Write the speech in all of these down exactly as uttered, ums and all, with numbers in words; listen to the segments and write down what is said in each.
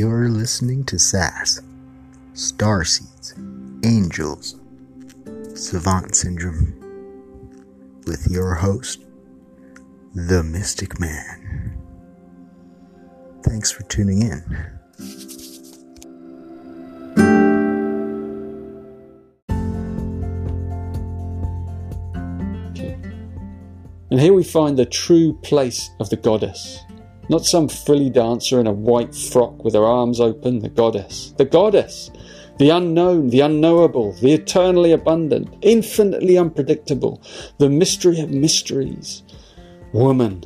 You're listening to SASS, Starseeds, Angels, Savant Syndrome, with your host, The Mystic Man. Thanks for tuning in. And here we find the true place of the goddess. Not some frilly dancer in a white frock with her arms open, the goddess. The goddess! The unknown, the unknowable, the eternally abundant, infinitely unpredictable, the mystery of mysteries. Woman.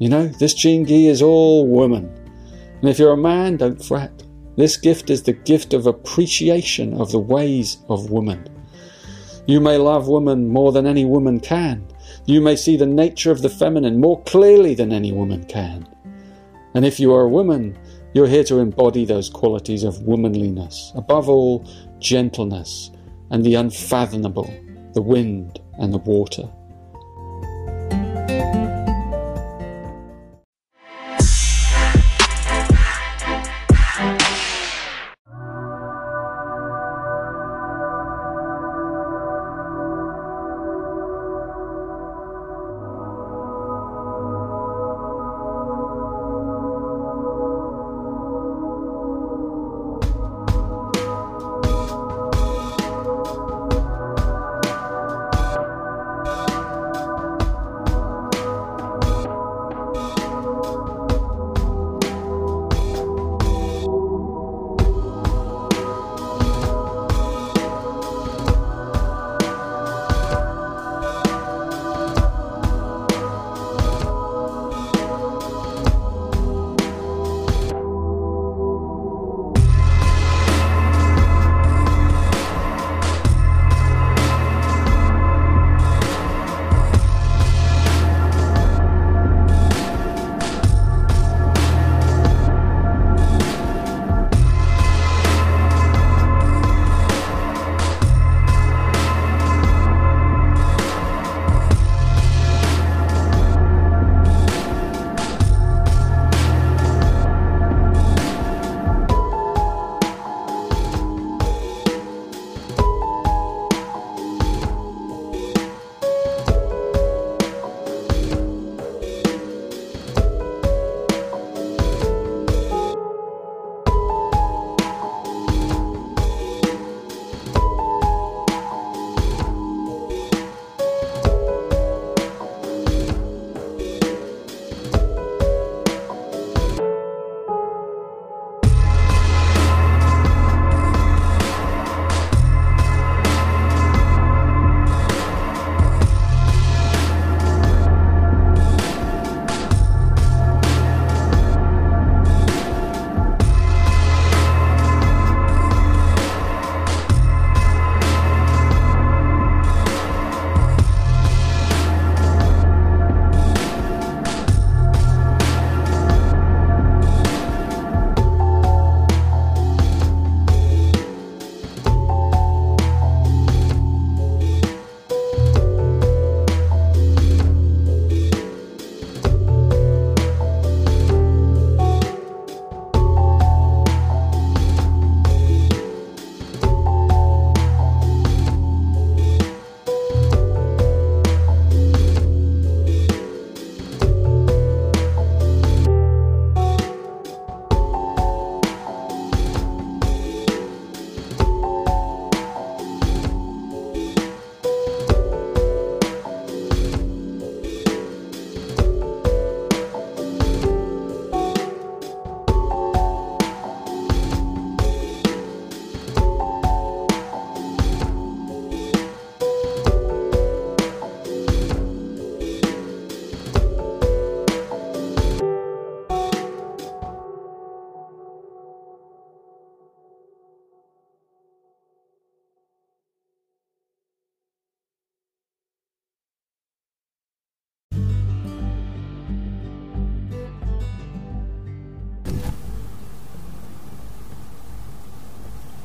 You know, this Gene Key is all woman. And if you're a man, don't fret. This gift is the gift of appreciation of the ways of woman. You may love woman more than any woman can. You may see the nature of the feminine more clearly than any woman can. And if you are a woman, you're here to embody those qualities of womanliness, above all, gentleness and the unfathomable, the wind and the water.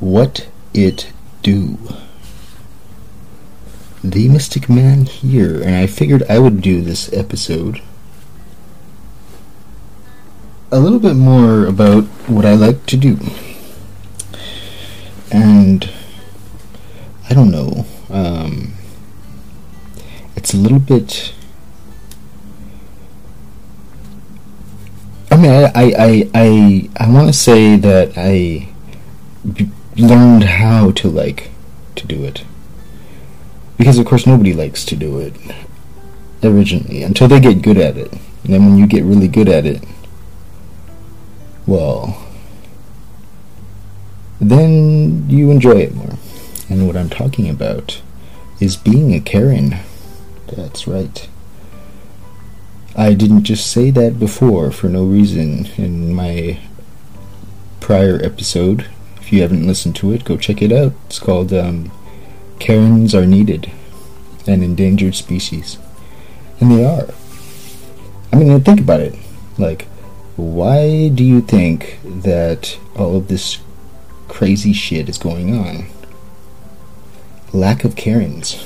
What it do? The Mystic Man here, and I figured I would do this episode a little bit more about what I like to do. And I don't know, um, it's a little bit, I mean, I, I, I, I, I want to say that I b learned how to like to do it, because of course nobody likes to do it originally, until they get good at it, and then when you get really good at it, well, then you enjoy it more. And what I'm talking about is being a Karen. That's right. I didn't just say that before for no reason in my prior episode. If you haven't listened to it, go check it out. It's called um, Karens Are Needed, an Endangered Species. And they are. I mean, think about it. Like, why do you think that all of this crazy shit is going on? Lack of Karens.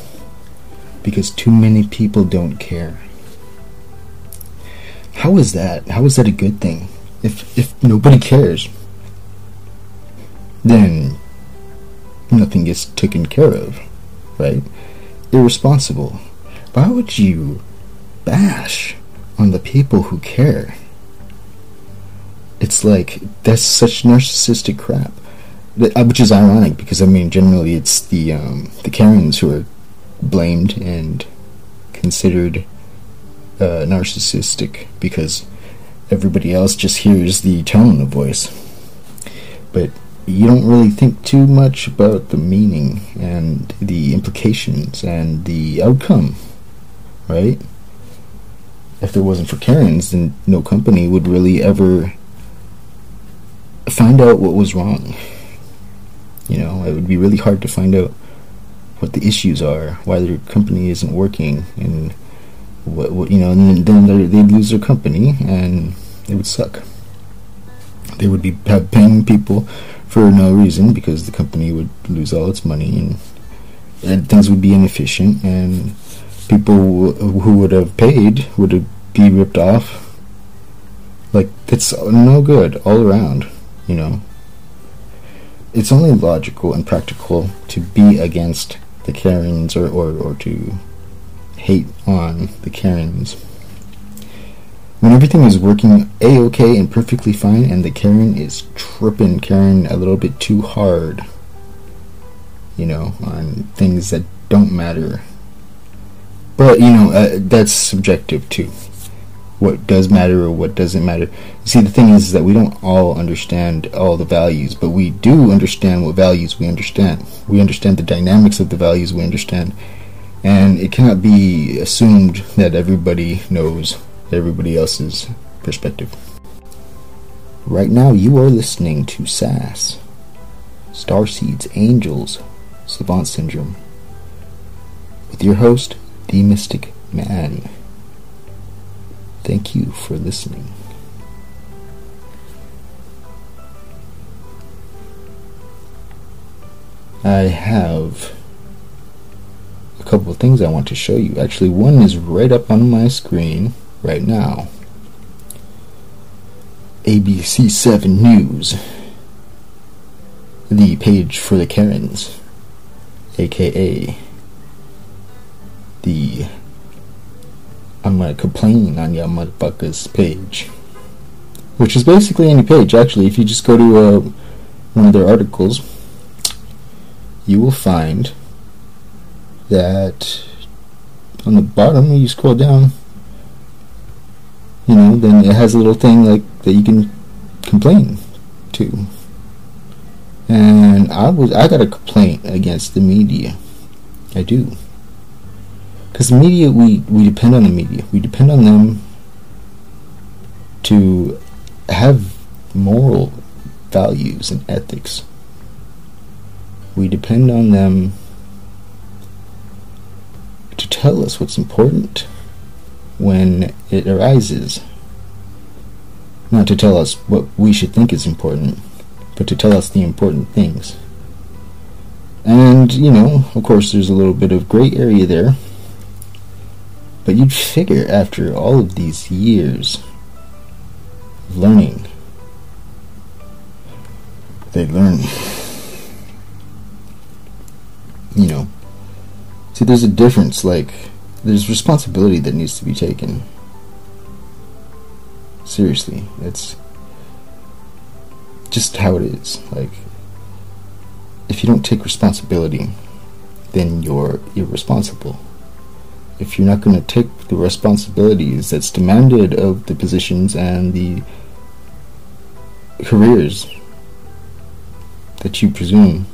Because too many people don't care. How is that? How is that a good thing? If if nobody cares, then nothing gets taken care of, right? Irresponsible. Why would you bash on the people who care? It's like, that's such narcissistic crap. Which is ironic, because I mean, generally it's the um, the Karens who are blamed and considered uh, narcissistic, because everybody else just hears the tone of voice, but you don't really think too much about the meaning and the implications and the outcome, right? If it wasn't for Karens, then no company would really ever find out what was wrong. You know, it would be really hard to find out what the issues are, why their company isn't working, and what, what you know, and then they'd lose their company, and it would suck. They would be paying people for no reason, because the company would lose all its money, and, and things would be inefficient, and people who would have paid would be ripped off. Like, that's no good all around, you know. It's only logical and practical to be against the Karens, or, or, or to hate on the Karens. When everything is working a-okay and perfectly fine, and the Karen is tripping Karen a little bit too hard, you know, on things that don't matter. But, you know, uh, that's subjective too. What does matter or what doesn't matter. See, the thing is that we don't all understand all the values, but we do understand what values we understand. We understand the dynamics of the values we understand, and it cannot be assumed that everybody knows everybody else's perspective. Right now, you are listening to SASS, Starseeds, Angels, Savant Syndrome, with your host, The Mystic Man. Thank you for listening. I have a couple of things I want to show you. Actually, one is right up on my screen right now. A B C seven News. The page for the Karens, aka the I'm gonna complain on your motherfuckers page, which is basically any page. Actually, if you just go to uh, one of their articles, you will find that on the bottom, when you scroll down, you know, then it has a little thing like that you can complain to. And I was I got a complaint against the media. I do. Because the media, we, we depend on the media. We depend on them to have moral values and ethics. We depend on them to tell us what's important when it arises. Not to tell us what we should think is important, but to tell us the important things. And, you know, of course, there's a little bit of gray area there. But you'd figure after all of these years learning. They learn. You know. See, there's a difference. Like, there's responsibility that needs to be taken. Seriously. It's just how it is. Like, if you don't take responsibility, then you're irresponsible. If you're not going to take the responsibilities that's demanded of the positions and the careers that you presume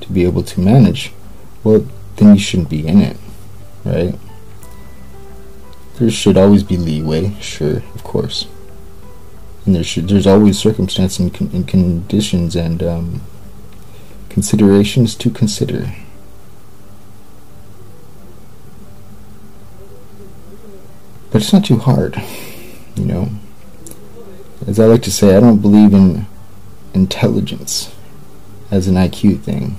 to be able to manage, well, then you shouldn't be in it, right? There should always be leeway, sure, of course. And there should, there's always circumstances and, con and conditions and um, considerations to consider. But it's not too hard, you know. As I like to say, I don't believe in intelligence as an I Q thing,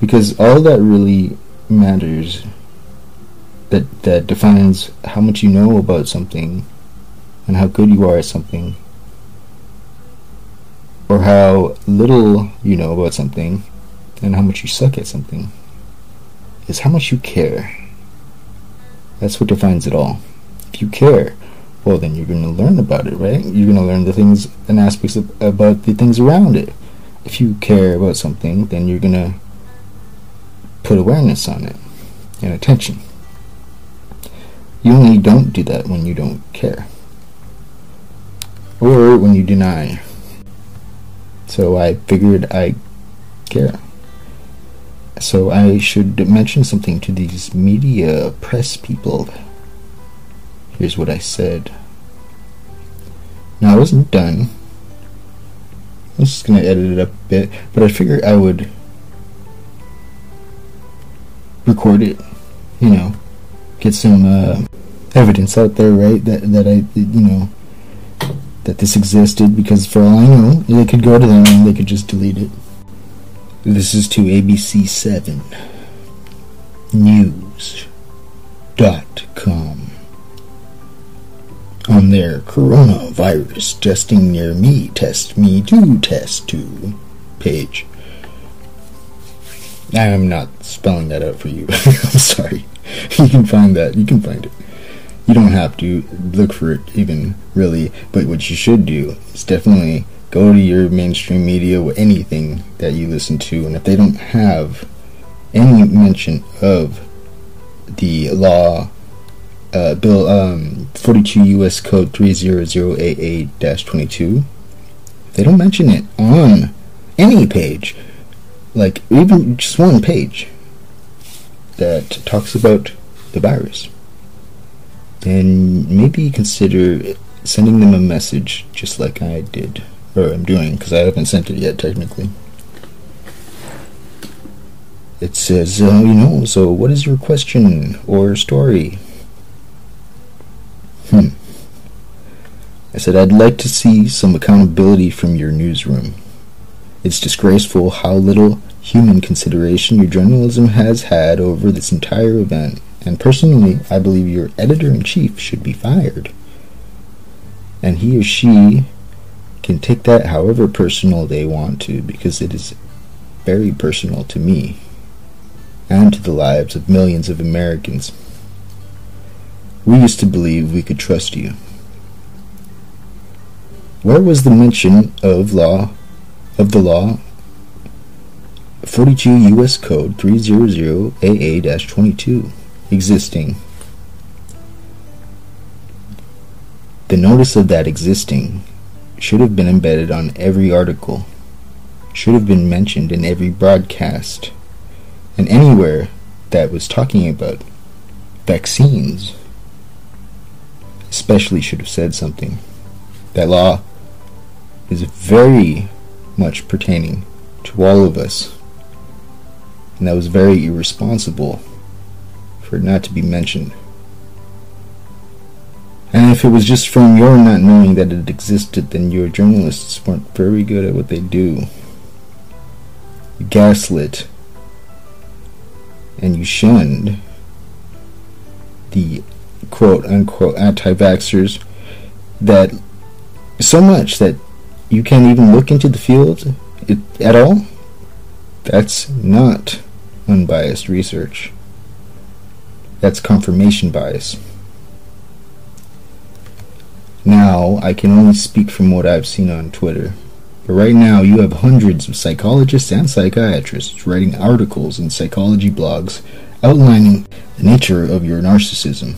because all that really matters, that that defines how much you know about something and how good you are at something, or how little you know about something and how much you suck at something, is how much you care. That's what defines it all. If you care, well, then you're going to learn about it, right? You're going to learn the things and aspects of, about the things around it. If you care about something, then you're going to put awareness on it and attention. You only don't do that when you don't care, or when you deny. So I figured I care. So I should mention something to these media press people. Here's what I said. Now, I wasn't done. I was just going to edit it up a bit, but I figured I would record it, you know, get some uh, evidence out there, right, that, that I, you know, that this existed, because for all I know, they could go to them and they could just delete it. This is to A B C seven news dot com on their coronavirus testing near me, test me too, test too page. I am not spelling that out for you. I'm sorry. You can find that. You can find it. You don't have to look for it even, really. But what you should do is definitely go to your mainstream media with anything that you listen to, and if they don't have any mention of the law, uh, bill um, forty-two U S Code three hundred A A dash twenty-two, if they don't mention it on any page, like even just one page that talks about the virus, then maybe consider sending them a message, just like I did. Or I'm doing, because I haven't sent it yet technically. It says, uh, you know, so what is your question or story? Hmm. I said, I'd like to see some accountability from your newsroom. It's disgraceful how little human consideration your journalism has had over this entire event, and personally, I believe your editor-in-chief should be fired. And he or she can take that however personal they want to, because it is very personal to me and to the lives of millions of Americans. We used to believe we could trust you. Where was the mention of law of the law forty-two U S Code three hundred A A dash twenty-two existing? The notice of that existing should have been embedded on every article, should have been mentioned in every broadcast, and anywhere that was talking about vaccines especially should have said something. That law is very much pertaining to all of us, and that was very irresponsible for it not to be mentioned. And if it was just from your not knowing that it existed, then your journalists weren't very good at what they do. You gaslit and you shunned the quote unquote anti-vaxxers that so much that you can't even look into the field at all? That's not unbiased research. That's confirmation bias. Now, I can only speak from what I've seen on Twitter. But right now, you have hundreds of psychologists and psychiatrists writing articles in psychology blogs outlining the nature of your narcissism.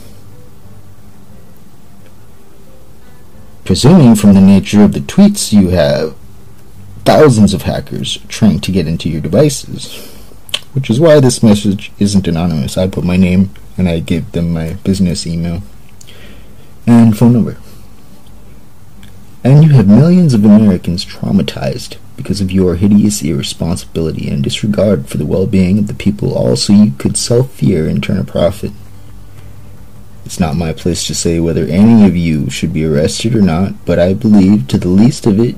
Presuming from the nature of the tweets you have, thousands of hackers trying to get into your devices. Which is why this message isn't anonymous. I put my name and I give them my business email and phone number. And you have millions of Americans traumatized because of your hideous irresponsibility and disregard for the well-being of the people all so you could sell fear and turn a profit. It's not my place to say whether any of you should be arrested or not, but I believe to the least of it,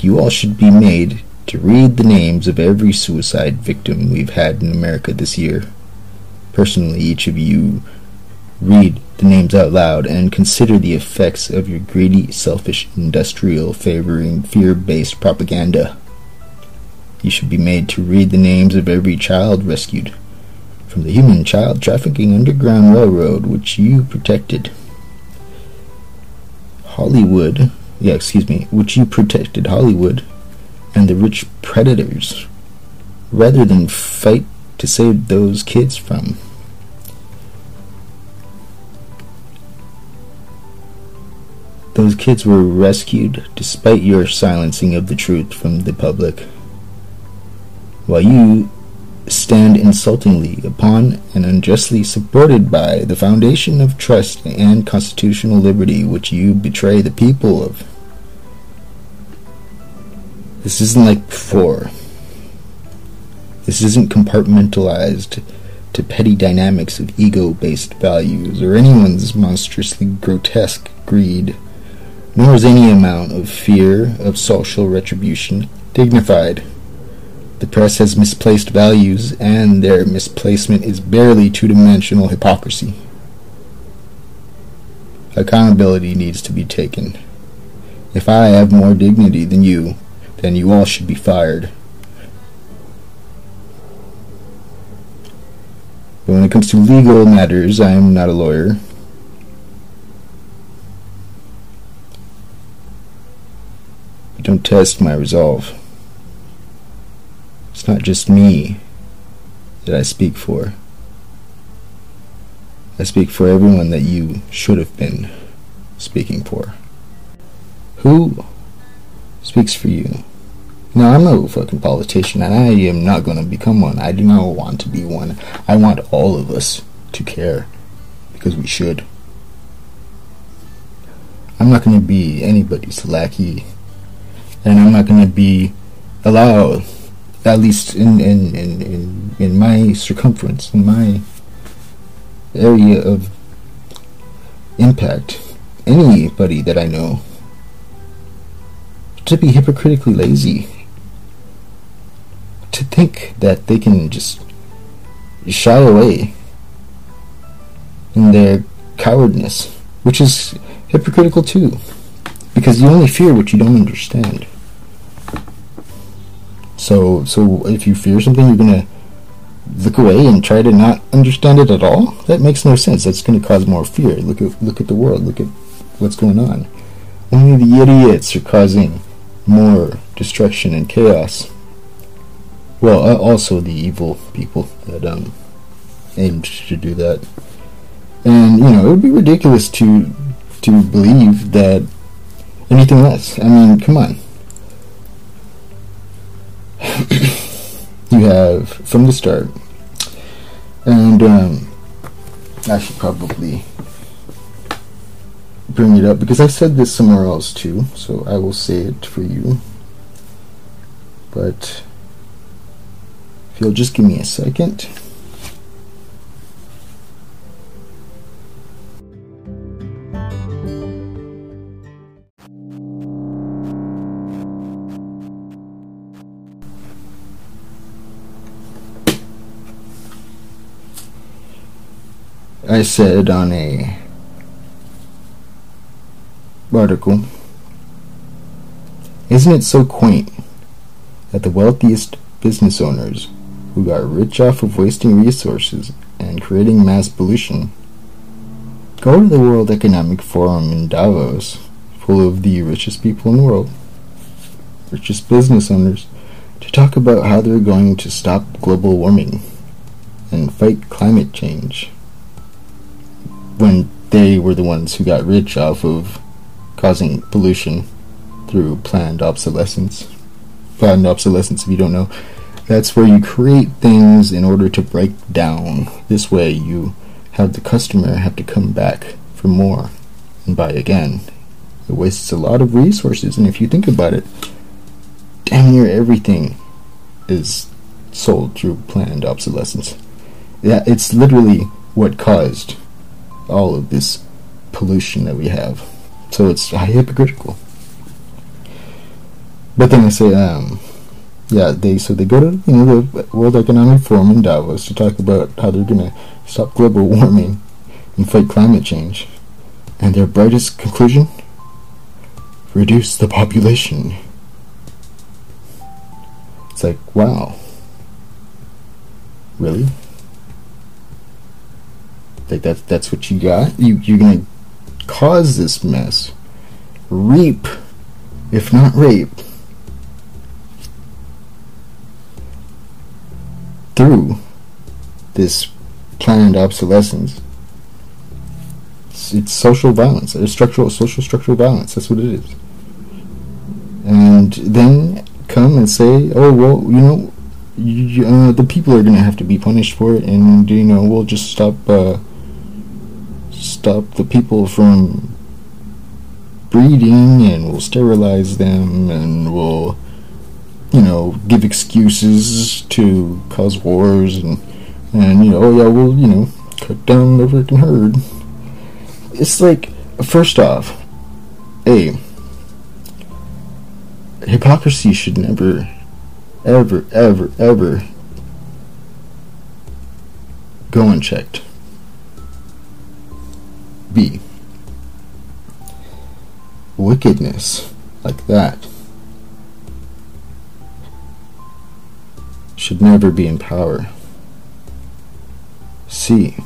you all should be made to read the names of every suicide victim we've had in America this year. Personally, each of you read the names out loud and consider the effects of your greedy, selfish, industrial, favoring, fear-based propaganda. You should be made to read the names of every child rescued from the human child trafficking underground railroad which you protected. Hollywood, yeah, excuse me, which you protected, Hollywood, and the rich predators, rather than fight to save those kids from. Those kids were rescued despite your silencing of the truth from the public, while you stand insultingly upon and unjustly supported by the foundation of trust and constitutional liberty which you betray the people of. This isn't like before. This isn't compartmentalized to petty dynamics of ego-based values or anyone's monstrously grotesque greed, nor is any amount of fear of social retribution dignified. The press has misplaced values, and their misplacement is barely two-dimensional hypocrisy. Accountability needs to be taken. If I have more dignity than you, then you all should be fired. But when it comes to legal matters, I am not a lawyer. But don't test my resolve. It's not just me that I speak for. I speak for everyone that you should have been speaking for. Who speaks for you? No, I'm no fucking politician, and I am not going to become one. I do not want to be one. I want all of us to care, because we should. I'm not going to be anybody's lackey, and I'm not going to be allowed, at least in, in, in, in, in my circumference, in my area of impact, anybody that I know, to be hypocritically lazy. To think that they can just shy away in their cowardness, which is hypocritical too, because you only fear what you don't understand. So, so if you fear something, you're gonna look away and try to not understand it at all. That makes no sense. That's gonna cause more fear. Look at look at the world. Look at what's going on. Only the idiots are causing more destruction and chaos. Well, uh, also the evil people that um, aimed to do that. And, you know, it would be ridiculous to to believe that anything else. I mean, come on. You have, from the start, and um, I should probably bring it up because I said this somewhere else too, so I will say it for you. But if you'll just give me a second. I said on a article Isn't it so quaint that the wealthiest business owners who got rich off of wasting resources and creating mass pollution go to the World Economic Forum in Davos, full of the richest people in the world, richest business owners, to talk about how they're going to stop global warming and fight climate change, when they were the ones who got rich off of causing pollution through planned obsolescence. Planned obsolescence, if you don't know, that's where you create things in order to break down. This way you have the customer have to come back for more and buy again. It wastes a lot of resources, and if you think about it, damn near everything is sold through planned obsolescence. Yeah, it's literally what caused all of this pollution that we have. So it's hypocritical. But then I say, um, yeah, they so they go to you know the World Economic Forum in Davos to talk about how they're gonna stop global warming and fight climate change, and their brightest conclusion: reduce the population. It's like, wow, really? Like that? That's what you got? You you're gonna cause this mess, reap, if not rape, through this planned obsolescence. It's, it's social violence. It's structural, social structural violence. That's what it is. And then come and say, oh, well, you know, you, uh, the people are going to have to be punished for it, and, you know, we'll just stop, uh, stop the people from breeding, and we'll sterilize them, and we'll, you know, give excuses to cause wars, and, and you know, oh yeah, we'll, you know, cut down the freaking herd. It's like, first off, A, hypocrisy should never, ever, ever, ever go unchecked. B, wickedness like that should never be in power. C,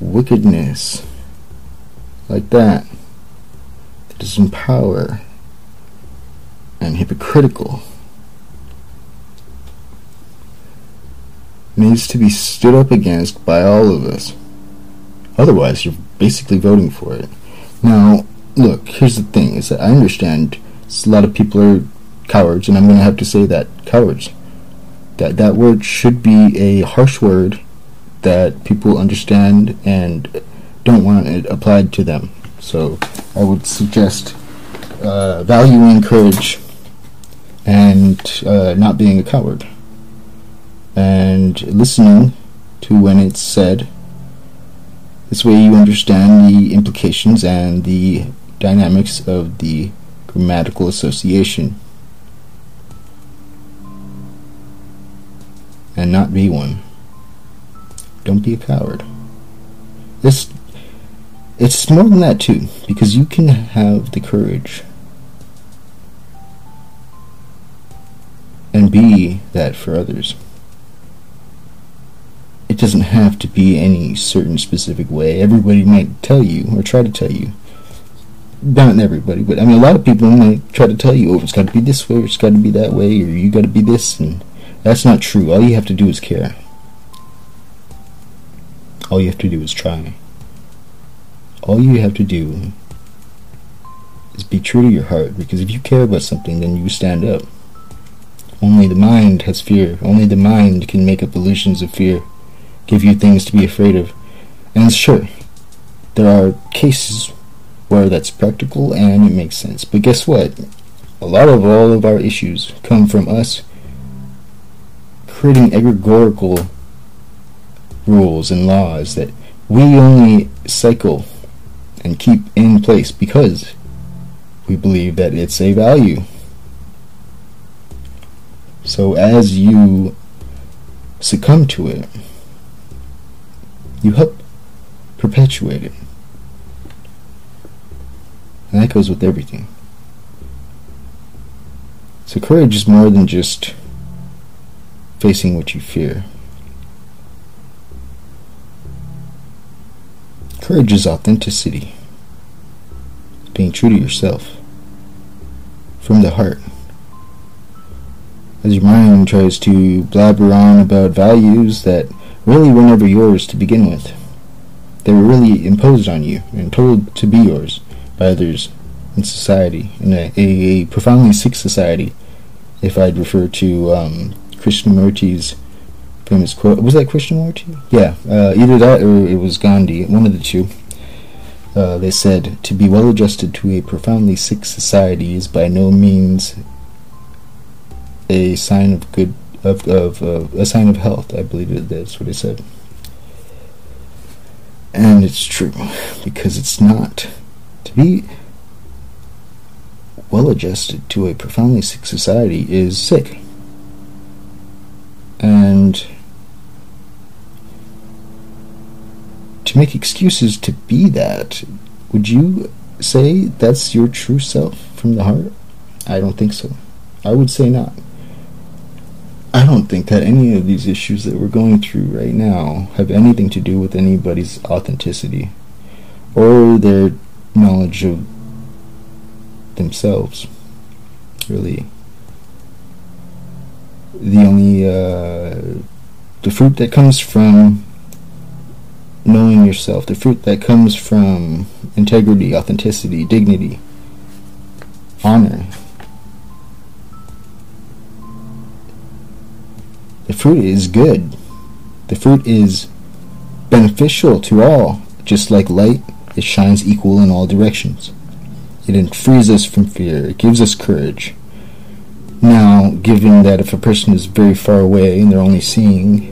wickedness like that that is in power and hypocritical needs to be stood up against by all of us. Otherwise, you're basically voting for it. Now, look, here's the thing, is that I understand a lot of people are cowards, and I'm going to have to say that, cowards. That that word should be a harsh word that people understand and don't want it applied to them. So I would suggest uh, valuing courage and uh, not being a coward. And listening to when it's said. This way you understand the implications and the dynamics of the grammatical association. And not be one. Don't be a coward. This, it's more than that too, because you can have the courage and be that for others. It doesn't have to be any certain specific way. Everybody might tell you or try to tell you. Not everybody, but I mean a lot of people might try to tell you, oh, it's got to be this way, or it's got to be that way, or you got to be this, and that's not true. All you have to do is care. All you have to do is try. All you have to do is be true to your heart, because if you care about something, then you stand up. Only the mind has fear. Only the mind can make up illusions of fear, give you things to be afraid of. And sure, there are cases where that's practical and it makes sense. But guess what? A lot of all of our issues come from us creating egregorical rules and laws that we only cycle and keep in place because we believe that it's a value. So as you succumb to it, you help perpetuate it. And that goes with everything. So courage is more than just facing what you fear. Courage is authenticity. It's being true to yourself. From the heart. As your mind tries to blabber on about values that really were never yours to begin with. They were really imposed on you and told to be yours by others in society, in a, a profoundly sick society. If I'd refer to um, Krishnamurti's famous quote. Was that Krishnamurti? Yeah, uh, either that or it was Gandhi, one of the two. Uh, they said, to be well adjusted to a profoundly sick society is by no means a sign of good, of, of uh, a sign of health. I believe that's what it said. And it's true, because it's not. To be well adjusted to a profoundly sick society is sick. And to make excuses to be that, would you say that's your true self from the heart? I don't think so. I would say not. I don't think that any of these issues that we're going through right now have anything to do with anybody's authenticity or their knowledge of themselves, really. The only, uh, the fruit that comes from knowing yourself, the fruit that comes from integrity, authenticity, dignity, honor, the fruit is good. The fruit is beneficial to all. Just like light, it shines equal in all directions. It frees us from fear. It gives us courage. Now, given that if a person is very far away and they're only seeing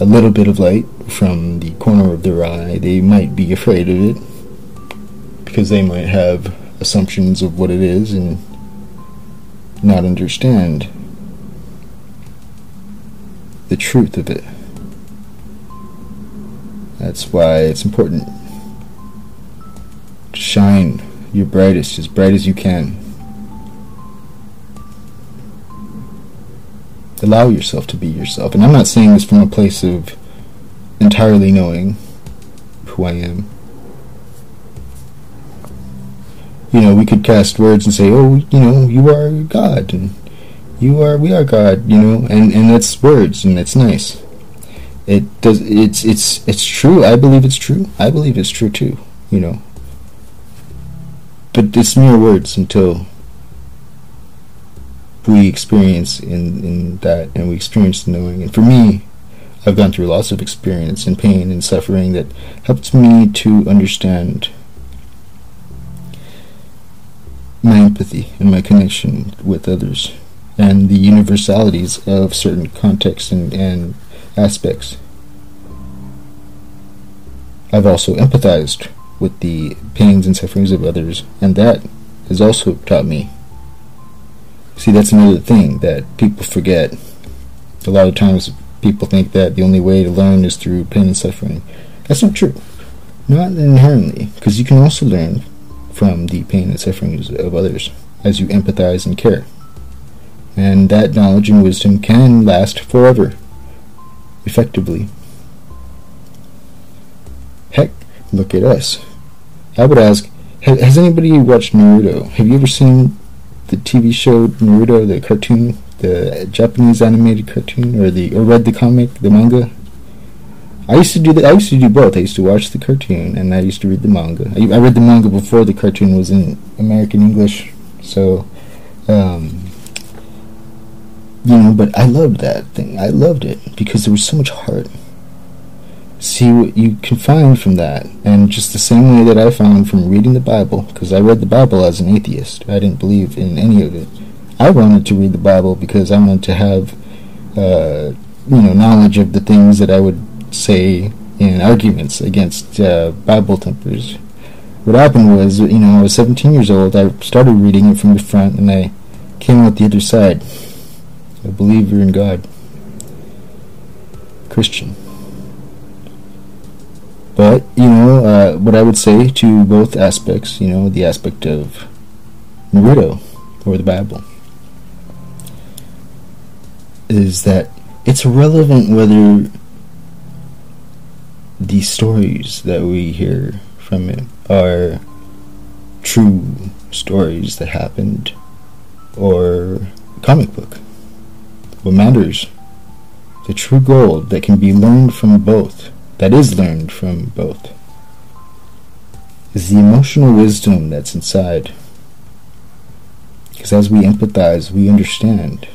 a little bit of light from the corner of their eye, they might be afraid of it because they might have assumptions of what it is and not understand the truth of it. That's why it's important to shine your brightest, as bright as you can. Allow yourself to be yourself. And I'm not saying this from a place of entirely knowing who I am. You know, we could cast words and say, oh, you know, you are God, and you are, we are God, you know, and, and that's words, and that's nice. It does, it's, it's, it's true. I believe it's true. I believe it's true too, you know. But it's mere words until we experience in, in that, and we experience the knowing. And for me, I've gone through lots of experience and pain and suffering that helped me to understand my empathy and my connection with others and the universalities of certain contexts and, and aspects. I've also empathized with the pains and sufferings of others, and that has also taught me. See, that's another thing that people forget. A lot of times people think that the only way to learn is through pain and suffering. That's not true. Not inherently, because you can also learn from the pain and sufferings of others as you empathize and care. And that knowledge and wisdom can last forever, effectively. Heck, look at us. I would ask, has anybody watched Naruto? Have you ever seen the T V show Naruto, the cartoon, the Japanese animated cartoon, or the or read the comic, the manga? I used to do that. I used to do both. I used to watch the cartoon and I used to read the manga. I, I read the manga before the cartoon was in American English, so um, you know. But I loved that thing. I loved it because there was so much heart. See what you can find from that, and just the same way that I found from reading the Bible, because I read the Bible as an atheist. I didn't believe in any of it. I wanted to read the Bible because I wanted to have, uh, you know, knowledge of the things that I would say in arguments against uh, Bible tempers. What happened was, you know, I was seventeen years old. I started reading it from the front, and I came out the other side, a believer in God, Christian. But, you know, uh, what I would say to both aspects, you know, the aspect of Naruto or the Bible, is that it's irrelevant whether the stories that we hear from it are true stories that happened or comic book. What matters, the true gold that can be learned from both, that is learned from both, is the emotional wisdom that's inside. Because as we empathize, we understand.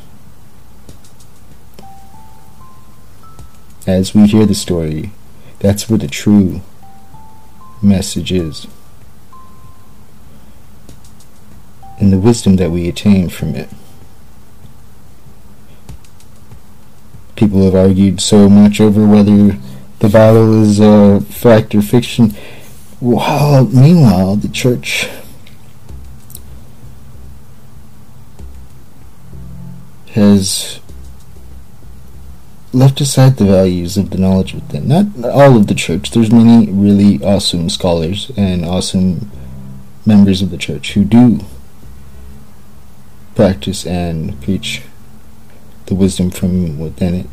As we hear the story, that's where the true message is, and the wisdom that we attain from it. People have argued so much over whether the Bible is uh, fact or fiction, while meanwhile the church has left aside the values of the knowledge within. Not all of the church. There's many really awesome scholars and awesome members of the church who do practice and preach the wisdom from within it.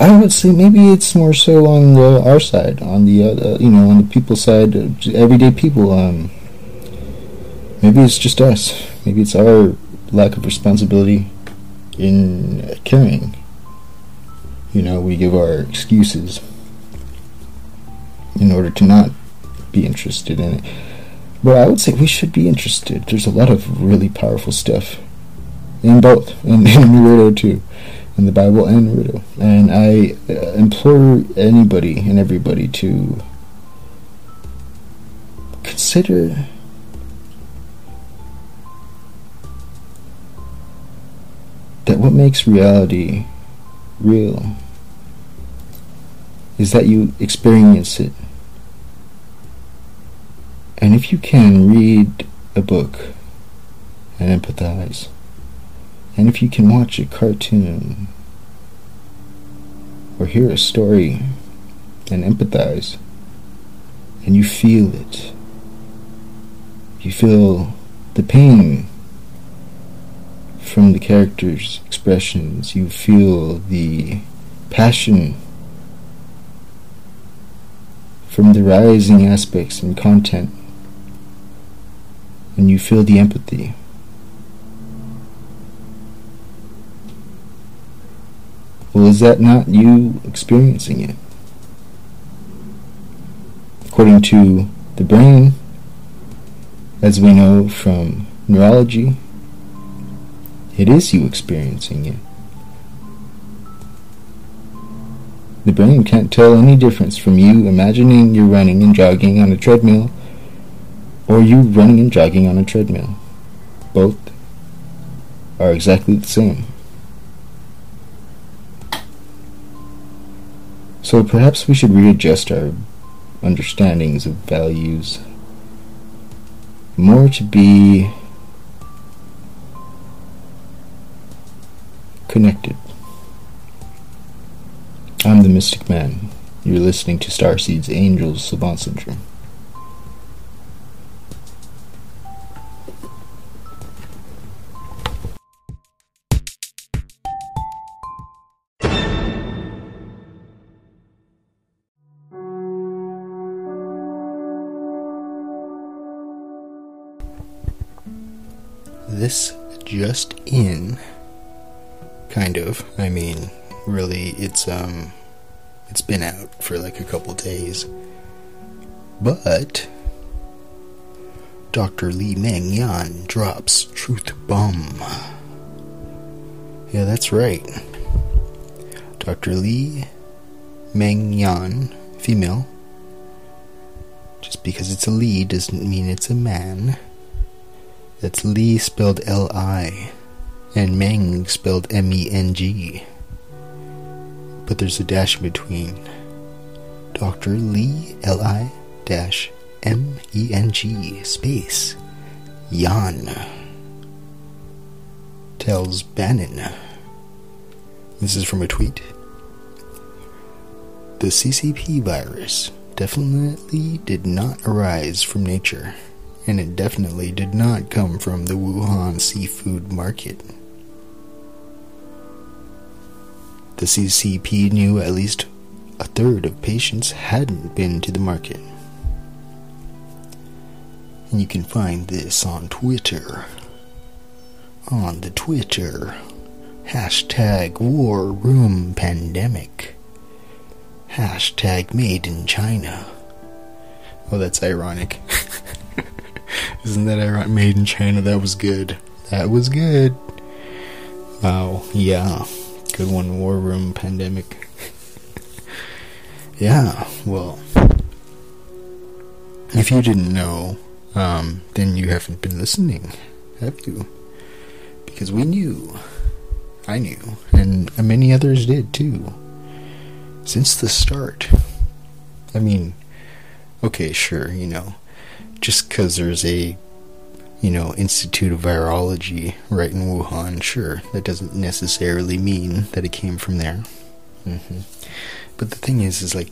I would say maybe it's more so on the our side, on the uh, you know, on the people side, everyday people. Um, maybe it's just us. Maybe it's our lack of responsibility in caring. You know, we give our excuses in order to not be interested in it. But I would say we should be interested. There's a lot of really powerful stuff in both, in, in Naruto too, in the Bible and Naruto. And I uh, implore anybody and everybody to consider that what makes reality real is that you experience it. And if you can read a book and empathize, and if you can watch a cartoon or hear a story and empathize, and you feel it, you feel the pain from the characters' expressions, you feel the passion from the rising aspects and content, and you feel the empathy. Well, is that not you experiencing it? According to the brain, as we know from neurology, it is you experiencing it. The brain can't tell any difference from you imagining you're running and jogging on a treadmill or you running and jogging on a treadmill. Both are exactly the same. So perhaps we should readjust our understandings of values more to be connected. I'm the Mystic Man. You're listening to Starseeds, Angels, Savant Syndrome. This just in. Kind of. I mean, really, it's um, it's been out for like a couple days. But Doctor Li Meng Yan drops truth bomb. Yeah, that's right. Doctor Li Meng Yan, female. Just because it's a Li doesn't mean it's a man. That's Li spelled L I. And Meng spelled M E N G. But there's a dash in between. Doctor Li, L I, dash, M E N G, space, Yan. Tells Bannon. This is from a tweet. The C C P virus definitely did not arise from nature. And it definitely did not come from the Wuhan seafood market. The C C P knew at least a third of patients hadn't been to the market. And you can find this on Twitter. On the Twitter. Hashtag War Room Pandemic. Hashtag Made in China. Oh, that's ironic. Isn't that ironic? Made in China, that was good. That was good. Wow, yeah. Good one, War Room Pandemic. Yeah, well, if you didn't know, um, then you haven't been listening, have you? Because we knew. I knew. And many others did, too. Since the start. I mean, okay, sure, you know, just because there's a, you know, Institute of Virology right in Wuhan, sure, that doesn't necessarily mean that it came from there. Mm-hmm. But the thing is, is like,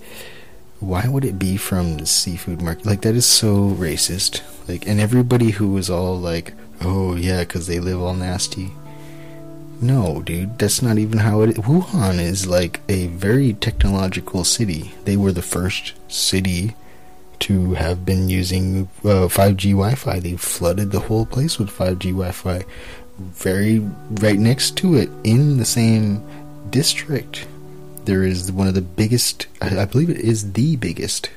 why would it be from the seafood market? Like, that is so racist. Like, and everybody who was all like, oh, yeah, because they live all nasty. No, dude, that's not even how it is. Wuhan is like a very technological city. They were the first city to have been using uh, five G Wi-Fi. They flooded the whole place with five G Wi-Fi. Very right next to it, in the same district, there is one of the biggest, I, I believe it is the biggest,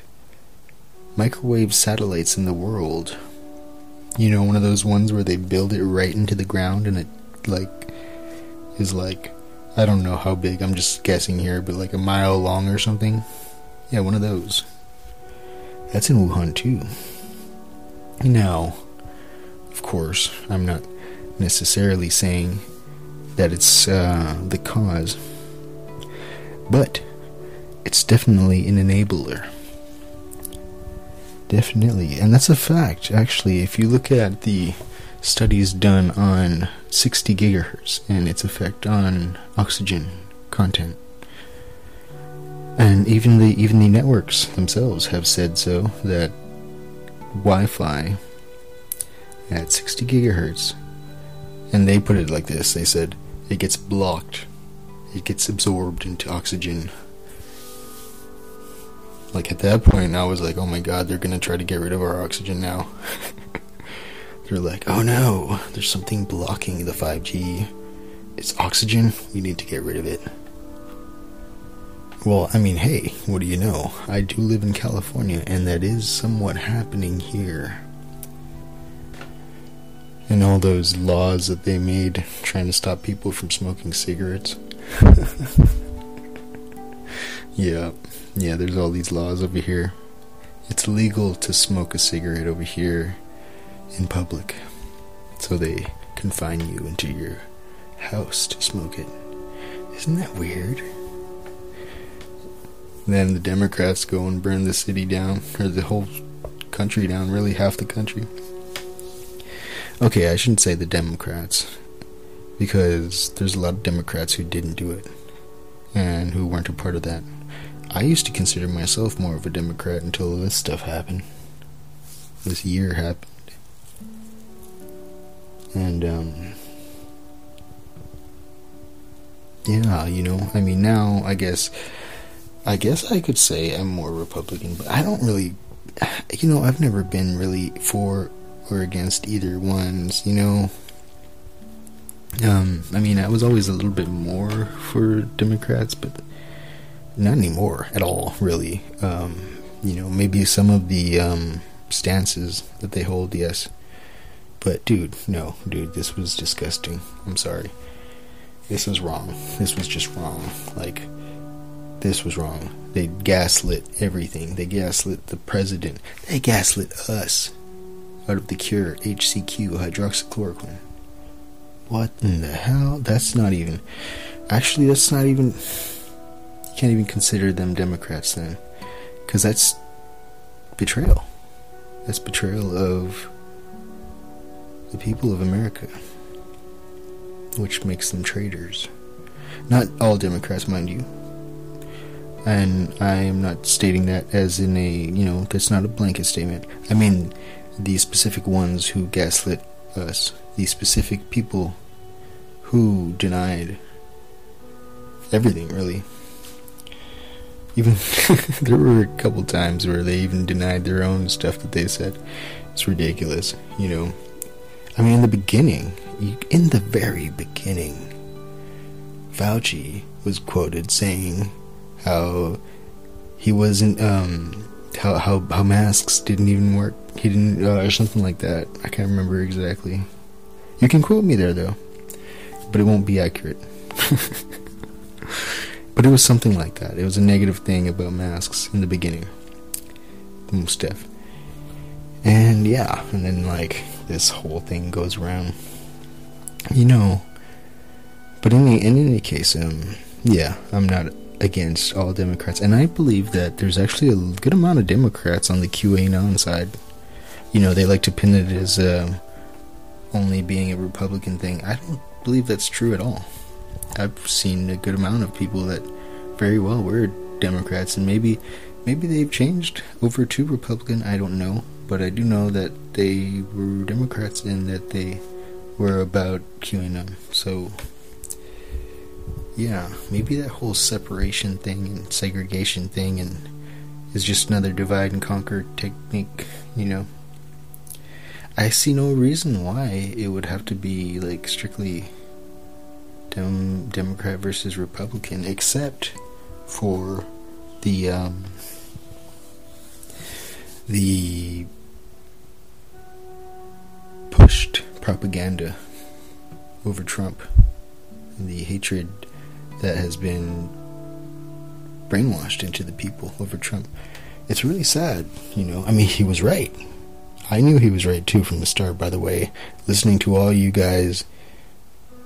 microwave satellites in the world. You know, one of those ones where they build it right into the ground and it, like, is like, I don't know how big, I'm just guessing here, but like a mile long or something. Yeah, one of those. That's in Wuhan too. Now, of course, I'm not necessarily saying that it's uh, the cause, but it's definitely an enabler. Definitely, and that's a fact. Actually, if you look at the studies done on sixty gigahertz and its effect on oxygen content, and even the even the networks themselves have said so, that Wi-Fi at sixty gigahertz, and they put it like this, they said, it gets blocked, it gets absorbed into oxygen. Like, at that point, I was like, oh my god, they're gonna try to get rid of our oxygen now. They're like, oh no, there's something blocking the five G. It's oxygen, we need to get rid of it. Well, I mean, hey, what do you know? I do live in California, and that is somewhat happening here. And all those laws that they made trying to stop people from smoking cigarettes. yeah, yeah, there's all these laws over here. It's legal to smoke a cigarette over here in public. So they confine you into your house to smoke it. Isn't that weird? Then the Democrats go and burn the city down, or the whole country down, really half the country. Okay, I shouldn't say the Democrats, because there's a lot of Democrats who didn't do it, and who weren't a part of that. I used to consider myself more of a Democrat until this stuff happened. This year happened. And, um... yeah, you know, I mean, now, I guess... I guess I could say I'm more Republican, but I don't really, you know, I've never been really for or against either ones, you know. Um, I mean, I was always a little bit more for Democrats, but not anymore at all, really. Um, you know, maybe some of the um, stances that they hold, yes. But, dude, no, dude, this was disgusting. I'm sorry. This was wrong. This was just wrong. Like... This was wrong. They gaslit everything. They gaslit the president. They gaslit us out of the cure, H C Q, hydroxychloroquine. What in the hell? That's not even... Actually, that's not even... You can't even consider them Democrats then. Because that's betrayal. That's betrayal of the people of America. Which makes them traitors. Not all Democrats, mind you. And I am not stating that as in a, you know, that's not a blanket statement. I mean, the specific ones who gaslit us. The specific people who denied everything, really. Even there were a couple times where they even denied their own stuff that they said. It's ridiculous, you know. I mean, in the beginning, you, in the very beginning, Fauci was quoted saying how he wasn't, um, how how, how masks didn't even work. He didn't, uh, or something like that. I can't remember exactly. You can quote me there, though, but it won't be accurate. But it was something like that. It was a negative thing about masks in the beginning. Most def. And yeah, and then like this whole thing goes around, you know. But in any, in any case, um, yeah, I'm not against all Democrats, and I believe that there's actually a good amount of Democrats on the QAnon side. You know, they like to pin it as uh, only being a Republican thing. I don't believe that's true at all. I've seen a good amount of people that very well were Democrats, and maybe maybe they've changed over to Republican, I don't know, but I do know that they were Democrats and that they were about QAnon. So yeah, maybe that whole separation thing and segregation thing and is just another divide and conquer technique, you know. I see no reason why it would have to be like strictly Democrat versus Republican, except for the um, the pushed propaganda over Trump, and the hatred that has been brainwashed into the people over Trump. It's really sad, you know. I mean, he was right. I knew he was right too from the start. By the way, listening to all you guys.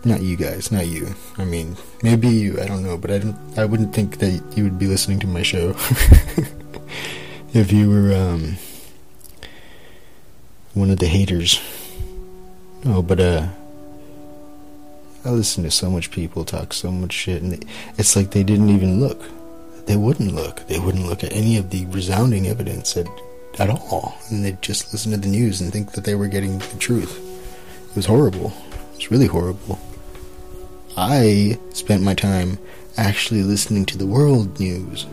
Not you guys, not you. I mean, maybe you, I don't know, but I don't. I wouldn't think that you would be listening to my show if you were um, one of the haters. No, but uh, I listen to so much people talk so much shit, and they, it's like they didn't even look. They wouldn't look. They wouldn't look at any of the resounding evidence at, at all, and they'd just listen to the news and think that they were getting the truth. It was horrible. It's really horrible. I spent my time actually listening to the world news.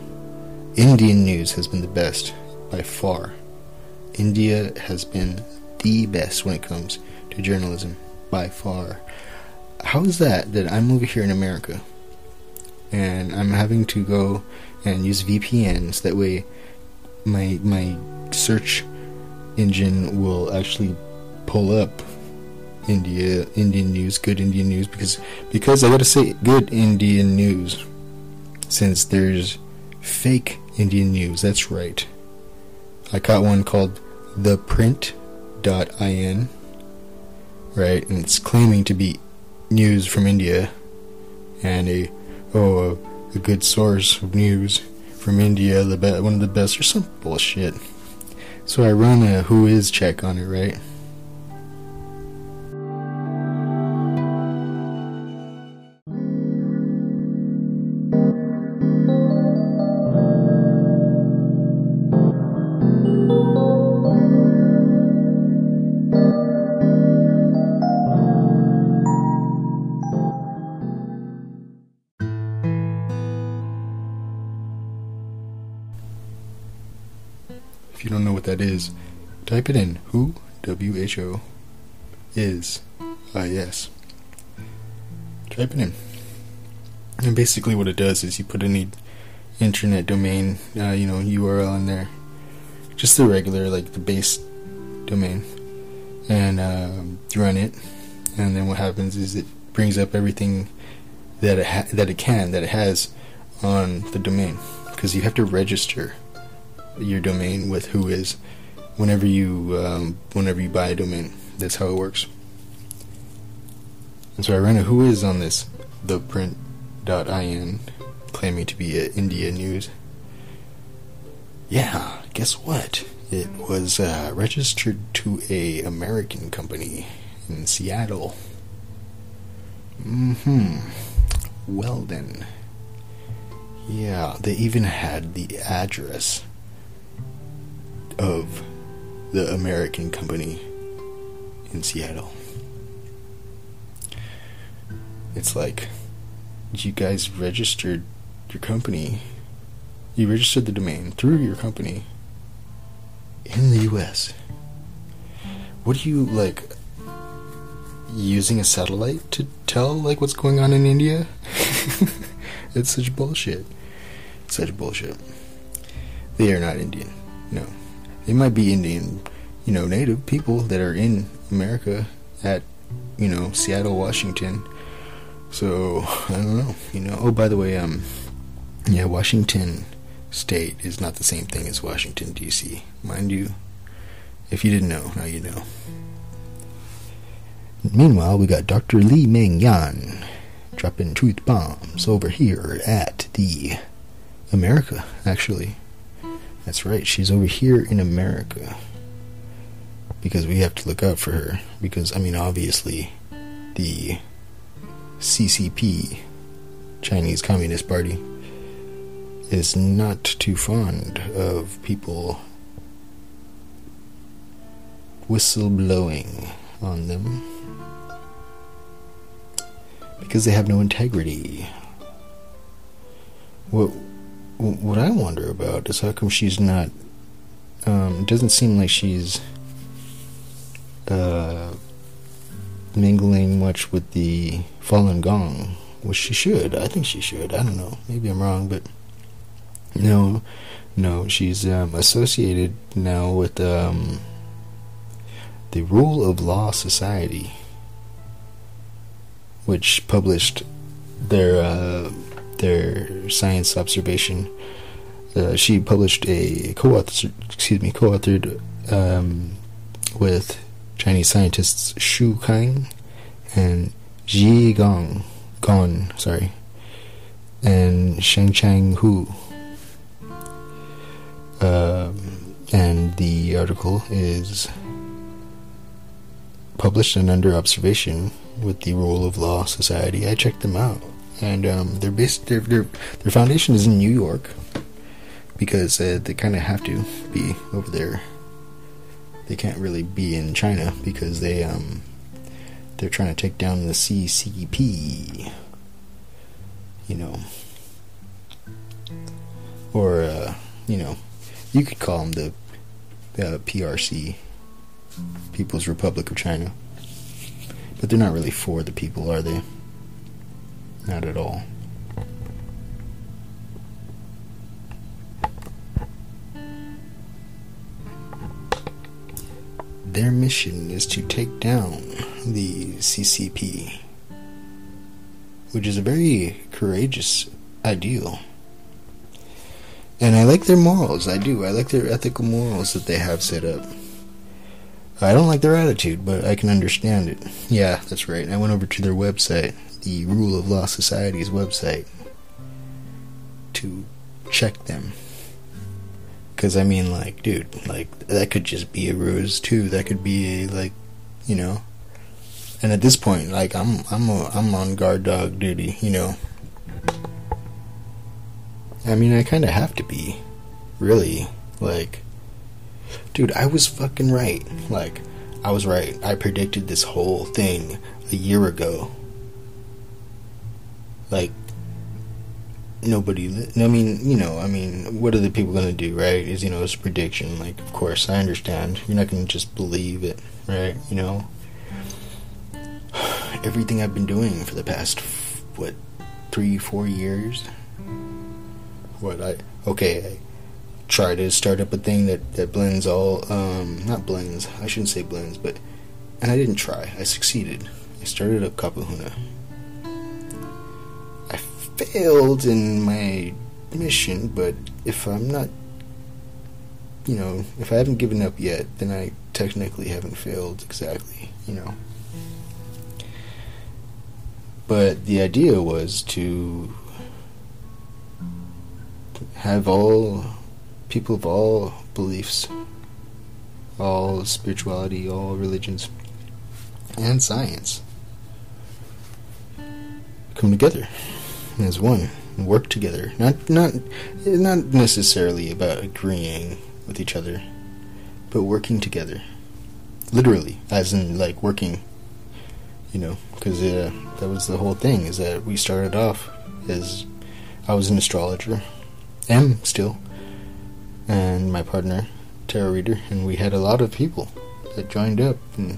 Indian news has been the best by far. India has been the best when it comes to journalism by far. How is that that I'm over here in America and I'm having to go and use V P Ns? That way my my search engine will actually pull up India, Indian news, good Indian news, because because I gotta say good Indian news, since there's fake Indian news. That's right. I caught one called the print dot I N, right, and it's claiming to be news from India, and a oh a, a good source of news from India, the be- one of the best or some bullshit. So I run a Whois check on it, right? If you don't know what that is, type it in. Who, W H O, is, I S. Type it in. And basically what it does is you put any internet domain, uh, you know, U R L in there. Just the regular, like the base domain. And um, run it. And then what happens is it brings up everything that it, ha- that it can, that it has on the domain. Because you have to register your domain with Whois whenever you um, whenever you buy a domain. That's how it works. And so I ran a Whois on this the print dot I N claiming to be India news. Yeah, guess what? It was uh, registered to a American company in Seattle. Mm-hmm. Well then. Yeah, they even had the address of the American company in Seattle. It's like, you guys registered your company. You registered the domain through your company in the U S. What are you, like, using a satellite to tell, like, what's going on in India? It's such bullshit. It's such bullshit. They are not Indian. No. They might be Indian, you know, native people that are in America at, you know, Seattle, Washington. So, I don't know. You know, oh, by the way, um, yeah, Washington State is not the same thing as Washington, D C, mind you. If you didn't know, now you know. Meanwhile, we got Doctor Li Meng Yan dropping truth bombs over here at the America, actually. That's right, she's over here in America. Because we have to look out for her. Because, I mean, obviously, the C C P, Chinese Communist Party, is not too fond of people whistleblowing on them. Because they have no integrity. What what I wonder about is how come she's not... Um, it doesn't seem like she's uh, mingling much with the Falun Gong, which she should. I think she should. I don't know. Maybe I'm wrong, but... No, no, she's um, associated now with um, the Rule of Law Society, which published their uh, their science observation. Uh, she published a co-author, excuse me, co-authored um, with Chinese scientists Xu Kang and Ji Gong Gong, sorry, and Sheng Chang Hu. Um, and the article is published and under observation with the Rule of Law Society. I checked them out, and um, they're based. Their their their foundation is in New York because uh, they kind of have to be over there. They can't really be in China because they um they're trying to take down the C C P. You know, or uh, you know. You could call them the uh, P R C, People's Republic of China. But they're not really for the people, are they? Not at all. Their mission is to take down the C C P, which is a very courageous ideal. And I like their morals, I do. I like their ethical morals that they have set up. I don't like their attitude, but I can understand it. Yeah, that's right. I went over to their website, the Rule of Law Society's website, to check them. Because, I mean, like, dude, like, that could just be a ruse, too. That could be a, like, you know. And at this point, like, I'm, I'm, a, I'm on guard dog duty, you know. I mean, I kind of have to be, really, like, dude, I was fucking right, like, I was right, I predicted this whole thing a year ago, like, nobody, li- I mean, you know, I mean, what are the people gonna do, right, is, you know, it's a prediction, like, of course, I understand, you're not gonna just believe it, right, you know, everything I've been doing for the past, what, three, four years, What I okay, I try to start up a thing that, that blends all um not blends I shouldn't say blends but and I didn't try I succeeded I started up Kapahuna. I failed in my mission, but if I'm not you know if I haven't given up yet, then I technically haven't failed exactly, you know. But the idea was to have all people of all beliefs, all spirituality, all religions, and science come together as one and work together. Not not not necessarily about agreeing with each other, but working together, literally, as in like working. You know, because uh, that was the whole thing. Is that we started off is I was an astrologer, am still, and my partner, tarot reader, and we had a lot of people that joined up, and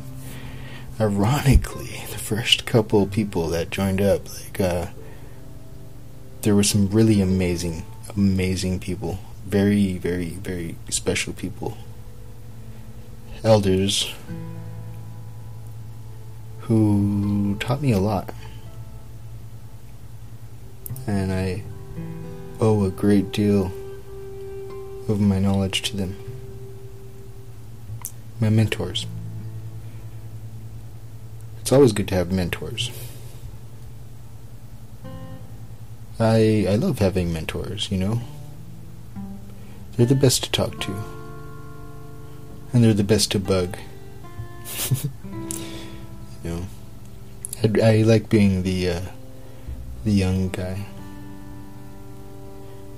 ironically, the first couple people that joined up, like, uh, there were some really amazing, amazing people, very, very, very special people, elders, who taught me a lot, and I owe a great deal of my knowledge to them, my mentors. It's always good to have mentors. I I love having mentors, you know. They're the best to talk to. And they're the best to bug. You know. I, I like being the uh, the young guy.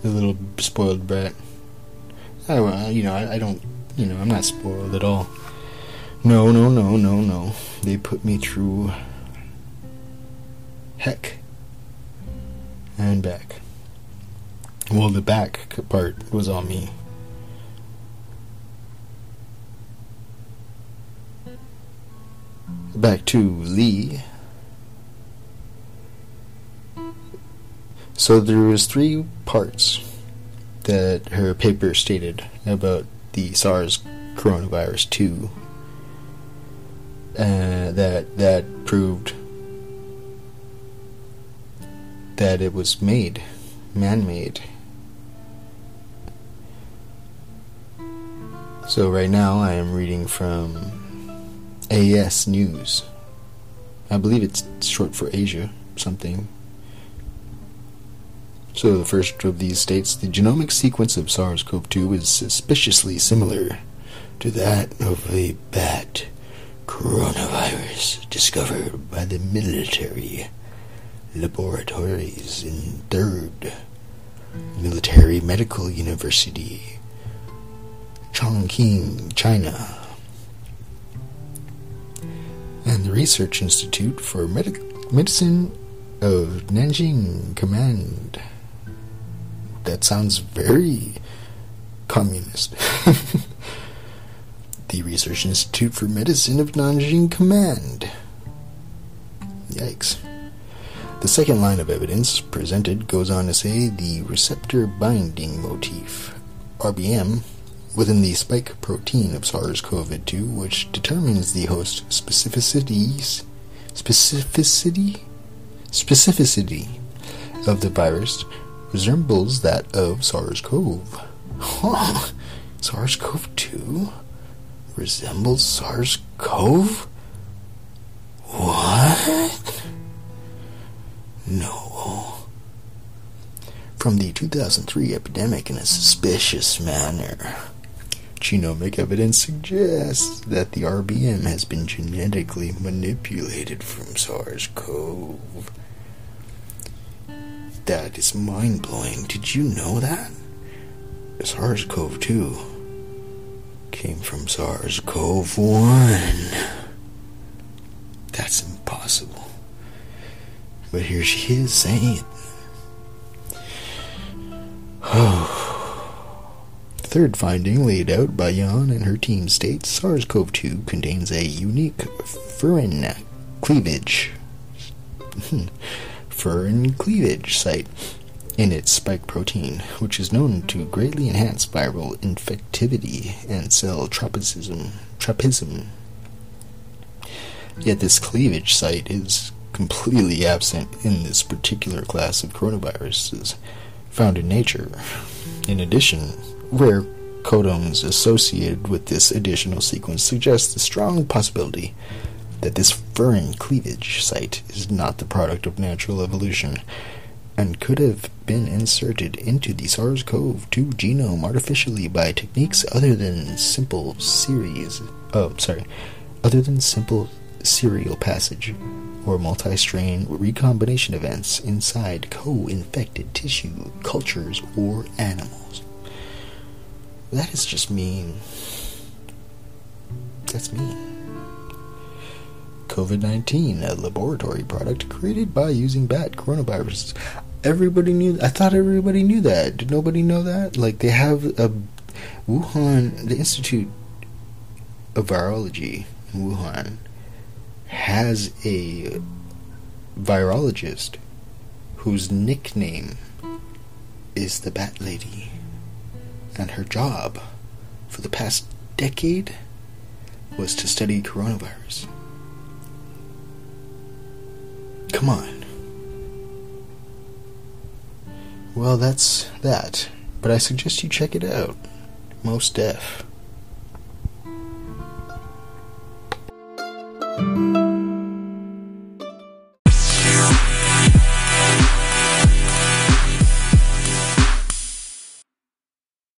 The little spoiled brat. I, well, you know, I, I don't, you know, I'm not spoiled at all. No, no, no, no, no. They put me through heck and back. Well, the back part was on me. Back to Lee. So there was three parts that her paper stated about the SARS coronavirus two. Uh, that that proved that it was made, man-made. So right now I am reading from A S News. I believe it's short for Asia something. So the first of these states, the genomic sequence of SARS-CoV two is suspiciously similar to that of a bat coronavirus discovered by the military laboratories in Third Military Medical University, Chongqing, China, and the Research Institute for Medic- Medicine of Nanjing Command. That sounds very communist. The Research Institute for Medicine of Nanjing Command. Yikes. The second line of evidence presented goes on to say the receptor binding motif, R B M, within the spike protein of SARS-CoV two, which determines the host specificities, specificity, specificity of the virus, resembles that of SARS-CoV. Huh. SARS-CoV two? Resembles SARS-CoV? What? No. From the two thousand three epidemic in a suspicious manner, genomic evidence suggests that the R B M has been genetically manipulated from SARS-CoV. That is mind-blowing. Did you know that? SARS-CoV two came from SARS-CoV one. That's impossible. But here she is saying it. Third finding laid out by Yan and her team states SARS-CoV two contains a unique furin cleavage furin cleavage site in its spike protein, which is known to greatly enhance viral infectivity and cell tropism. Tropism. Yet this cleavage site is completely absent in this particular class of coronaviruses found in nature. In addition, rare codons associated with this additional sequence suggest the strong possibility that this furin cleavage site is not the product of natural evolution, and could have been inserted into the SARS-CoV two genome artificially by techniques other than simple series, oh, sorry, other than simple serial passage or multi-strain recombination events inside co-infected tissue, cultures, or animals. That is just mean. That's mean. COVID nineteen, a laboratory product created by using bat coronaviruses. Everybody knew. I thought everybody knew that. Did nobody know that? Like, they have a Wuhan, the Institute of Virology in Wuhan has a virologist whose nickname is the Bat Lady, and her job for the past decade was to study coronavirus. Come on. Well, that's that. But I suggest you check it out. Most def.